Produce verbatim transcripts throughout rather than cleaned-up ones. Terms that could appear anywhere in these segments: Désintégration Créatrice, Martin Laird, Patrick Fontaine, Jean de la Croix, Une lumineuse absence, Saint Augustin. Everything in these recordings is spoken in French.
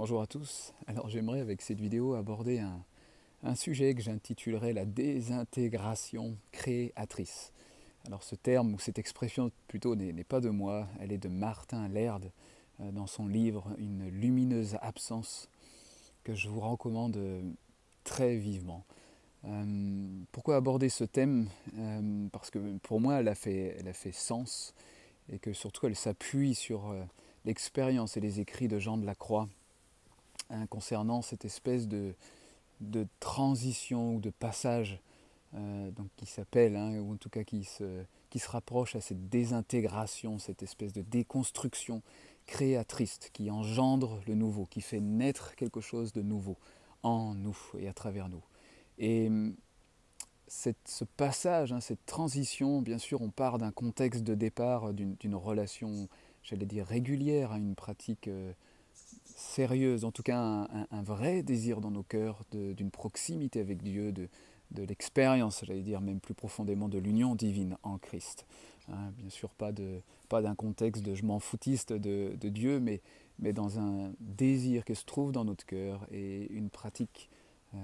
Bonjour à tous. Alors j'aimerais avec cette vidéo aborder un, un sujet que j'intitulerai la désintégration créatrice. Alors ce terme ou cette expression plutôt n'est pas de moi, elle est de Martin Laird euh, dans son livre Une lumineuse absence que je vous recommande euh, très vivement. Euh, pourquoi aborder ce thème euh, Parce que pour moi elle a fait, elle a fait sens et que surtout elle s'appuie sur euh, l'expérience et les écrits de Jean de la Croix. Hein, concernant cette espèce de, de transition ou de passage euh, donc qui s'appelle, hein, ou en tout cas qui se, qui se rapproche à cette désintégration, cette espèce de déconstruction créatrice qui engendre le nouveau, qui fait naître quelque chose de nouveau en nous et à travers nous. Et cette, ce passage, hein, cette transition, bien sûr on part d'un contexte de départ, d'une relation, j'allais dire régulière, à une pratique euh, sérieuse, en tout cas un, un, un vrai désir dans nos cœurs d'une proximité avec Dieu, de, de l'expérience, j'allais dire même plus profondément, de l'union divine en Christ. Hein, bien sûr, pas de, pas d'un contexte de je m'en foutiste de, de Dieu, mais, mais dans un désir qui se trouve dans notre cœur et une pratique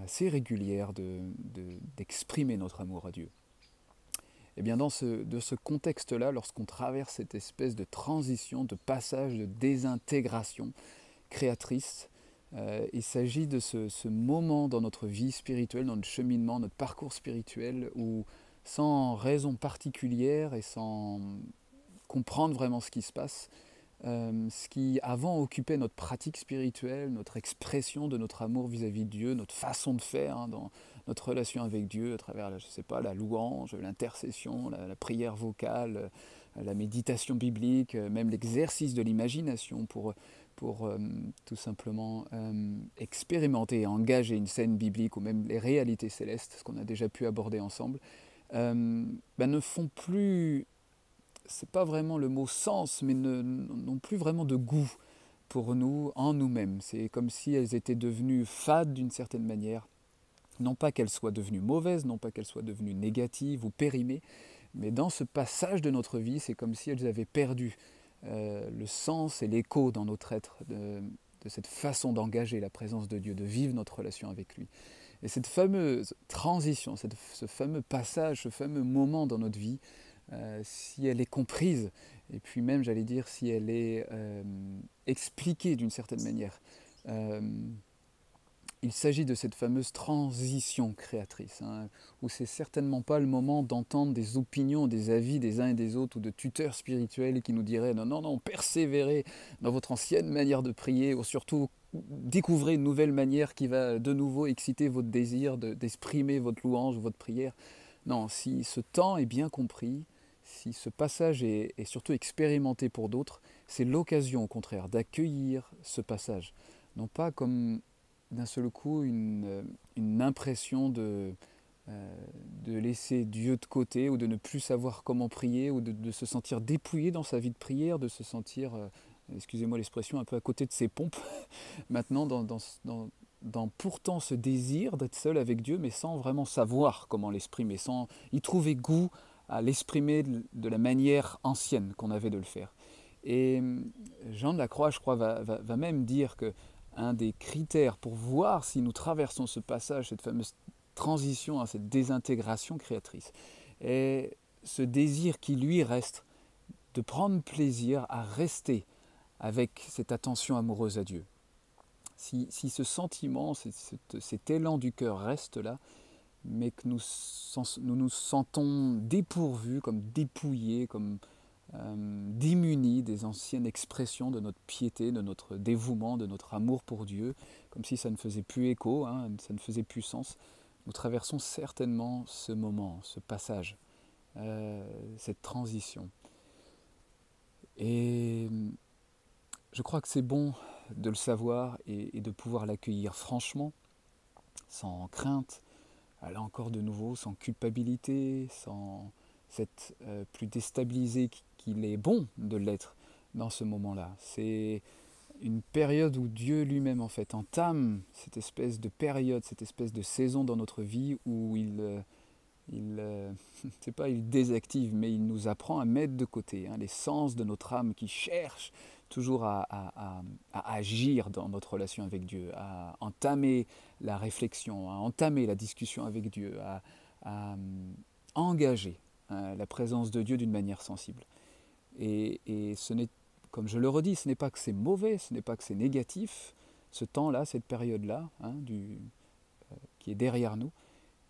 assez régulière de, de, d'exprimer notre amour à Dieu. Et bien dans ce, de ce contexte-là, lorsqu'on traverse cette espèce de transition, de passage, de désintégration créatrice, euh, il s'agit de ce, ce moment dans notre vie spirituelle, dans notre cheminement, notre parcours spirituel, où sans raison particulière et sans comprendre vraiment ce qui se passe, euh, ce qui avant occupait notre pratique spirituelle, notre expression de notre amour vis-à-vis de Dieu, notre façon de faire hein, dans notre relation avec Dieu à travers la, je sais pas, la louange, l'intercession, la, la prière vocale, la méditation biblique, même l'exercice de l'imagination pour pour euh, tout simplement euh, expérimenter et engager une scène biblique ou même les réalités célestes, ce qu'on a déjà pu aborder ensemble, euh, ben ne font plus, c'est pas vraiment le mot sens, mais n'ont plus vraiment de goût pour nous, en nous-mêmes. C'est comme si elles étaient devenues fades d'une certaine manière, non pas qu'elles soient devenues mauvaises, non pas qu'elles soient devenues négatives ou périmées, mais dans ce passage de notre vie, c'est comme si elles avaient perdu Euh, le sens et l'écho dans notre être de, de cette façon d'engager la présence de Dieu, de vivre notre relation avec lui. Et cette fameuse transition, cette, ce fameux passage, ce fameux moment dans notre vie, euh, si elle est comprise, et puis même j'allais dire si elle est euh, expliquée d'une certaine manière, euh, il s'agit de cette fameuse transition créatrice, hein, où c'est certainement pas le moment d'entendre des opinions, des avis des uns et des autres, ou de tuteurs spirituels qui nous diraient « Non, non, non, persévérez dans votre ancienne manière de prier, ou surtout découvrez une nouvelle manière qui va de nouveau exciter votre désir d'exprimer votre louange, votre prière. » Non, si ce temps est bien compris, si ce passage est, est surtout expérimenté pour d'autres, c'est l'occasion au contraire d'accueillir ce passage, non pas comme d'un seul coup une, une impression de, euh, de laisser Dieu de côté ou de ne plus savoir comment prier ou de, de se sentir dépouillé dans sa vie de prière, de se sentir, euh, excusez-moi l'expression, un peu à côté de ses pompes, maintenant dans, dans, dans, dans pourtant ce désir d'être seul avec Dieu mais sans vraiment savoir comment l'exprimer, sans y trouver goût à l'exprimer de, de la manière ancienne qu'on avait de le faire. Et Jean de la Croix, je crois, va, va, va même dire que un des critères pour voir si nous traversons ce passage, cette fameuse transition, hein, cette désintégration créatrice, est ce désir qui lui reste de prendre plaisir à rester avec cette attention amoureuse à Dieu. Si, si ce sentiment, cet, cet élan du cœur reste là, mais que nous sens, nous, nous sentons dépourvus, comme dépouillés, comme Euh, démunis des anciennes expressions de notre piété, de notre dévouement, de notre amour pour Dieu, comme si ça ne faisait plus écho, hein, ça ne faisait plus sens, nous traversons certainement ce moment, ce passage, euh, cette transition. Et je crois que c'est bon de le savoir et, et de pouvoir l'accueillir franchement, sans crainte, là encore de nouveau, sans culpabilité, sans cette euh, plus déstabilisé qu'il est bon de l'être dans ce moment-là. C'est une période où Dieu lui-même en fait entame cette espèce de période, cette espèce de saison dans notre vie où il, euh, il, euh, c'est pas il désactive, mais il nous apprend à mettre de côté hein, les sens de notre âme qui cherchent toujours à, à, à, à agir dans notre relation avec Dieu, à entamer la réflexion, à entamer la discussion avec Dieu, à, à engager hein, la présence de Dieu d'une manière sensible. Et, et ce n'est, comme je le redis, ce n'est pas que c'est mauvais, ce n'est pas que c'est négatif, ce temps-là, cette période-là, hein, du, euh, qui est derrière nous.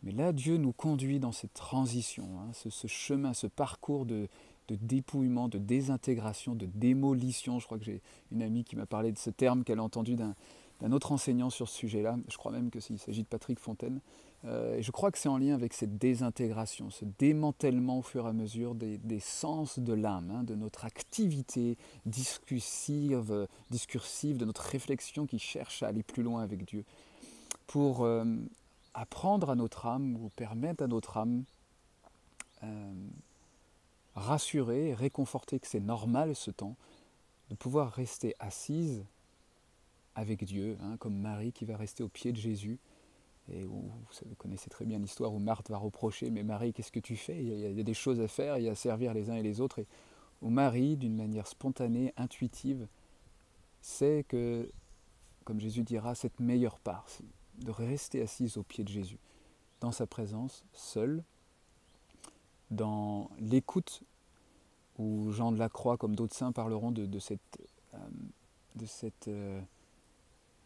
Mais là, Dieu nous conduit dans cette transition, hein, ce, ce chemin, ce parcours de, de dépouillement, de désintégration, de démolition. Je crois que j'ai une amie qui m'a parlé de ce terme qu'elle a entendu d'un autre enseignant sur ce sujet-là. Je crois même qu'il s'agit de Patrick Fontaine. Euh, et je crois que c'est en lien avec cette désintégration, ce démantèlement au fur et à mesure des, des sens de l'âme, hein, de notre activité discursive, discursive, de notre réflexion qui cherche à aller plus loin avec Dieu, pour euh, apprendre à notre âme ou permettre à notre âme euh, rassurer, réconforter que c'est normal ce temps, de pouvoir rester assise avec Dieu, hein, comme Marie qui va rester au pied de Jésus, et où, vous connaissez très bien l'histoire où Marthe va reprocher « Mais Marie, qu'est-ce que tu fais ? Il y, a, il y a des choses à faire, il y a à servir les uns et les autres. » Et où Marie, d'une manière spontanée, intuitive, sait que, comme Jésus dira, cette meilleure part, de rester assise au pied de Jésus, dans sa présence, seule, dans l'écoute, où Jean de la Croix, comme d'autres saints, parleront de, de cette, euh, de cette euh,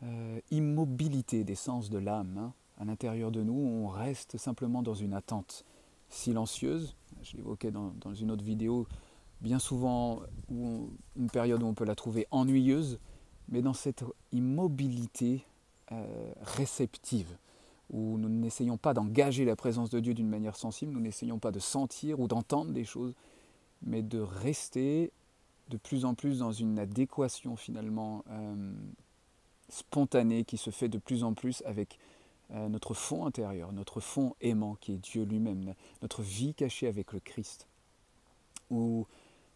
euh, immobilité des sens de l'âme. Hein, à l'intérieur de nous, on reste simplement dans une attente silencieuse. Je l'évoquais dans, dans une autre vidéo, bien souvent où on, une période où on peut la trouver ennuyeuse, mais dans cette immobilité euh, réceptive, où nous n'essayons pas d'engager la présence de Dieu d'une manière sensible, nous n'essayons pas de sentir ou d'entendre des choses, mais de rester de plus en plus dans une adéquation finalement euh, spontanée qui se fait de plus en plus avec euh, notre fond intérieur, notre fond aimant qui est Dieu lui-même, notre vie cachée avec le Christ, où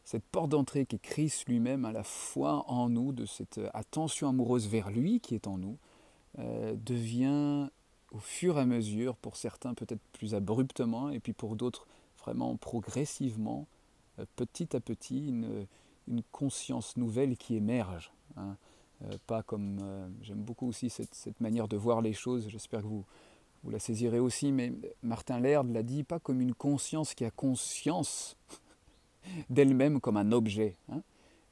cette porte d'entrée qui est Christ lui-même, à la foi en nous, de cette attention amoureuse vers lui qui est en nous, euh, devient au fur et à mesure, pour certains peut-être plus abruptement, et puis pour d'autres vraiment progressivement, petit à petit, une, une conscience nouvelle qui émerge. Hein. Euh, pas comme, euh, j'aime beaucoup aussi cette, cette manière de voir les choses, j'espère que vous, vous la saisirez aussi, mais Martin Laird l'a dit, pas comme une conscience qui a conscience d'elle-même comme un objet, hein,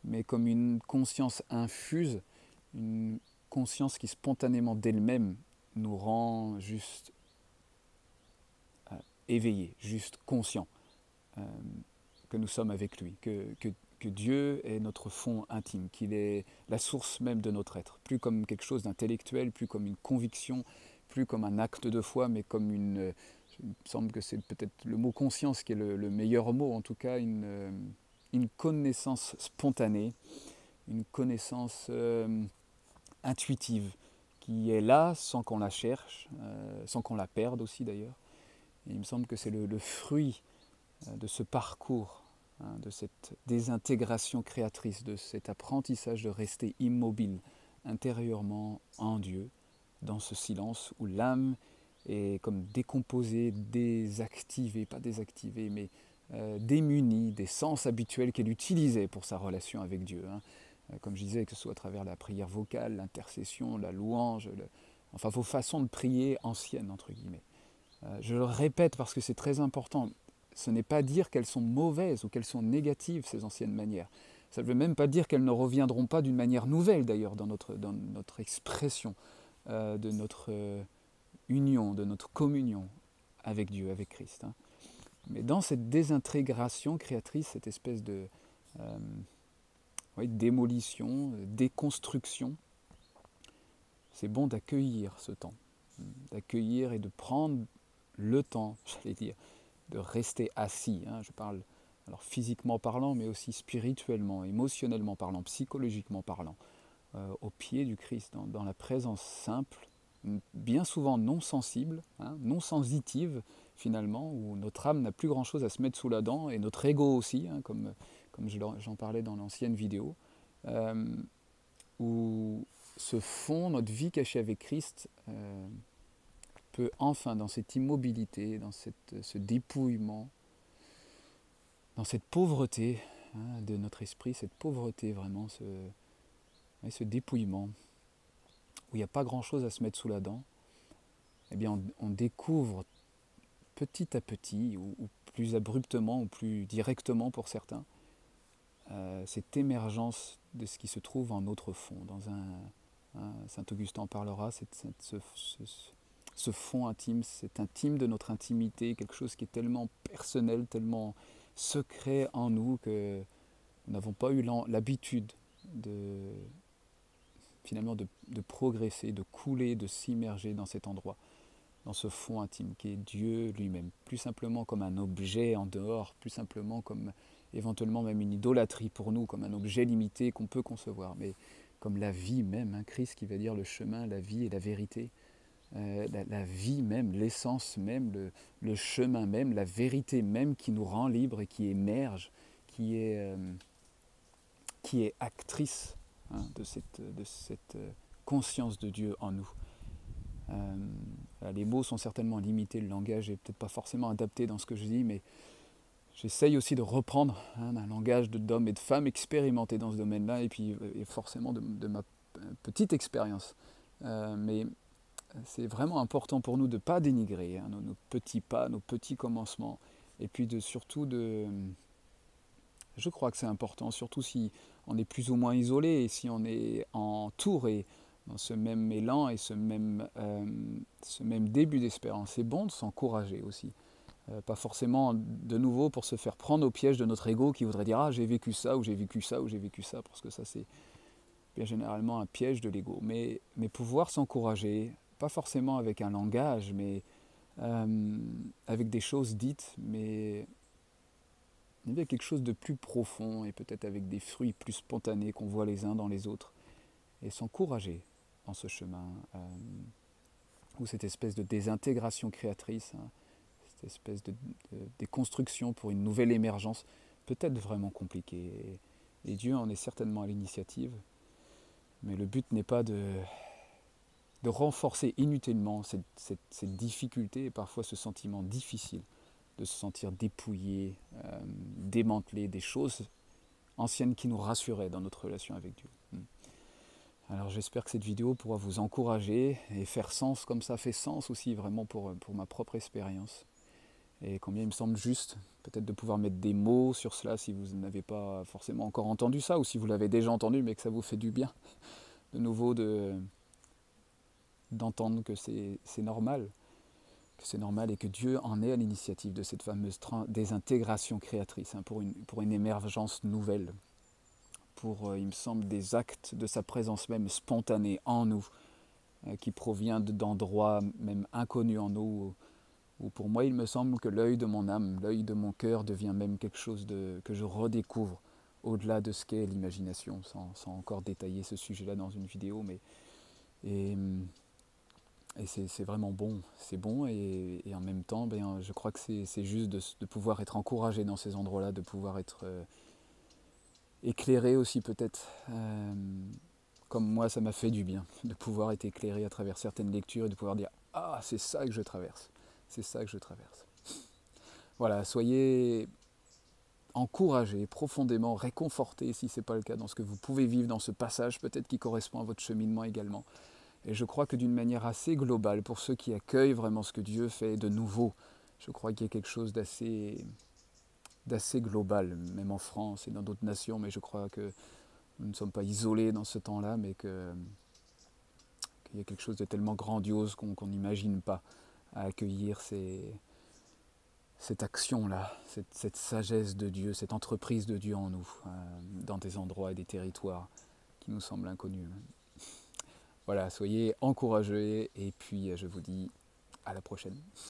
mais comme une conscience infuse, une conscience qui spontanément d'elle-même nous rend juste euh, éveillés, juste conscients euh, que nous sommes avec lui, que, que, que Dieu est notre fond intime, qu'il est la source même de notre être, plus comme quelque chose d'intellectuel, plus comme une conviction, plus comme un acte de foi, mais comme une... Euh, il me semble que c'est peut-être le mot conscience qui est le, le meilleur mot, en tout cas une, euh, une connaissance spontanée, une connaissance euh, intuitive, qui est là sans qu'on la cherche, euh, sans qu'on la perde aussi d'ailleurs. Il me semble que c'est le, le fruit de ce parcours, hein, de cette désintégration créatrice, de cet apprentissage de rester immobile intérieurement en Dieu, dans ce silence où l'âme est comme décomposée, désactivée, pas désactivée, mais euh, démunie des sens habituels qu'elle utilisait pour sa relation avec Dieu, hein. Comme je disais, que ce soit à travers la prière vocale, l'intercession, la louange, le... enfin vos façons de prier anciennes, entre guillemets. Euh, je le répète parce que c'est très important, ce n'est pas dire qu'elles sont mauvaises ou qu'elles sont négatives, ces anciennes manières. Ça ne veut même pas dire qu'elles ne reviendront pas d'une manière nouvelle, d'ailleurs, dans notre, dans notre expression euh, de notre euh, union, de notre communion avec Dieu, avec Christ. Hein. Mais dans cette désintégration créatrice, cette espèce de... Euh, Oui, démolition, déconstruction, c'est bon d'accueillir ce temps, d'accueillir et de prendre le temps, j'allais dire, de rester assis, hein. Je parle alors physiquement parlant, mais aussi spirituellement, émotionnellement parlant, psychologiquement parlant, euh, au pied du Christ, dans, dans la présence simple, bien souvent non sensible, hein, non sensitive finalement, où notre âme n'a plus grand chose à se mettre sous la dent, et notre ego aussi, hein, comme... comme j'en parlais dans l'ancienne vidéo, euh, où ce fond, notre vie cachée avec Christ, euh, peut enfin, dans cette immobilité, dans cette, ce dépouillement, dans cette pauvreté, hein, de notre esprit, cette pauvreté vraiment, ce, ce dépouillement, où il n'y a pas grand-chose à se mettre sous la dent, eh bien on, on découvre petit à petit, ou, ou plus abruptement, ou plus directement pour certains, euh, cette émergence de ce qui se trouve en notre fond, dans un... Hein, Saint Augustin en parlera, cette, cette, ce, ce, ce fond intime, cet intime de notre intimité, quelque chose qui est tellement personnel, tellement secret en nous que nous n'avons pas eu l'habitude de, finalement de, de progresser, de couler, de s'immerger dans cet endroit, dans ce fond intime qui est Dieu lui-même, plus simplement comme un objet en dehors, plus simplement comme éventuellement même une idolâtrie pour nous, comme un objet limité qu'on peut concevoir, mais comme la vie même, hein, Christ qui va dire le chemin, la vie et la vérité, euh, la, la vie même, l'essence même, le, le chemin même, la vérité même qui nous rend libre et qui émerge, qui est, euh, qui est actrice hein, de cette, de cette conscience de Dieu en nous. Euh, les mots sont certainement limités, le langage n'est peut-être pas forcément adapté dans ce que je dis, mais j'essaye aussi de reprendre hein, un langage d'hommes et de femmes expérimentés dans ce domaine-là, et puis et forcément de, de ma petite expérience. Euh, mais c'est vraiment important pour nous de ne pas dénigrer hein, nos, nos petits pas, nos petits commencements, et puis de, surtout de... Je crois que c'est important, surtout si on est plus ou moins isolé, et si on est entouré dans ce même élan et ce même, euh, ce même début d'espérance. C'est bon de s'encourager aussi. Euh, pas forcément de nouveau pour se faire prendre au piège de notre ego qui voudrait dire « Ah, j'ai vécu ça, ou j'ai vécu ça, ou j'ai vécu ça », parce que ça, c'est bien généralement un piège de l'ego. Mais, mais pouvoir s'encourager, pas forcément avec un langage, mais euh, avec des choses dites, mais avec quelque chose de plus profond, et peut-être avec des fruits plus spontanés qu'on voit les uns dans les autres, et s'encourager dans ce chemin, euh, ou cette espèce de désintégration créatrice, hein, espèce de, de déconstruction pour une nouvelle émergence, peut-être vraiment compliquée. Et, et Dieu en est certainement à l'initiative, mais le but n'est pas de, de renforcer inutilement cette, cette, cette difficulté et parfois ce sentiment difficile de se sentir dépouillé, euh, démantelé des choses anciennes qui nous rassuraient dans notre relation avec Dieu. Alors j'espère que cette vidéo pourra vous encourager et faire sens comme ça fait sens aussi vraiment pour, pour ma propre expérience. Et combien il me semble juste, peut-être de pouvoir mettre des mots sur cela si vous n'avez pas forcément encore entendu ça, ou si vous l'avez déjà entendu, mais que ça vous fait du bien, de nouveau, de, d'entendre que c'est normal, que c'est normal et que Dieu en est à l'initiative de cette fameuse désintégration créatrice, hein, pour, une, pour une émergence nouvelle, pour, euh, il me semble, des actes de sa présence même spontanée en nous, euh, qui provient d'endroits même inconnus en nous, où pour moi il me semble que l'œil de mon âme, l'œil de mon cœur devient même quelque chose de, que je redécouvre au-delà de ce qu'est l'imagination, sans, sans encore détailler ce sujet-là dans une vidéo. Mais, et et c'est vraiment bon, c'est bon et, et en même temps, ben, je crois que c'est juste de, de pouvoir être encouragé dans ces endroits-là, de pouvoir être euh, éclairé aussi peut-être, euh, comme moi ça m'a fait du bien, de pouvoir être éclairé à travers certaines lectures et de pouvoir dire « Ah, c'est ça que je traverse ». C'est ça que je traverse. Voilà, soyez encouragés, profondément réconfortés, si ce n'est pas le cas, dans ce que vous pouvez vivre, dans ce passage peut-être qui correspond à votre cheminement également. Et je crois que d'une manière assez globale, pour ceux qui accueillent vraiment ce que Dieu fait de nouveau, je crois qu'il y a quelque chose d'assez d'assez global, même en France et dans d'autres nations, mais je crois que nous ne sommes pas isolés dans ce temps-là, mais que, qu'il y a quelque chose de tellement grandiose qu'on qu'on n'imagine pas, à accueillir ces, cette action-là, cette, cette sagesse de Dieu, cette entreprise de Dieu en nous, euh, dans des endroits et des territoires qui nous semblent inconnus. Voilà, soyez encouragés et puis je vous dis à la prochaine.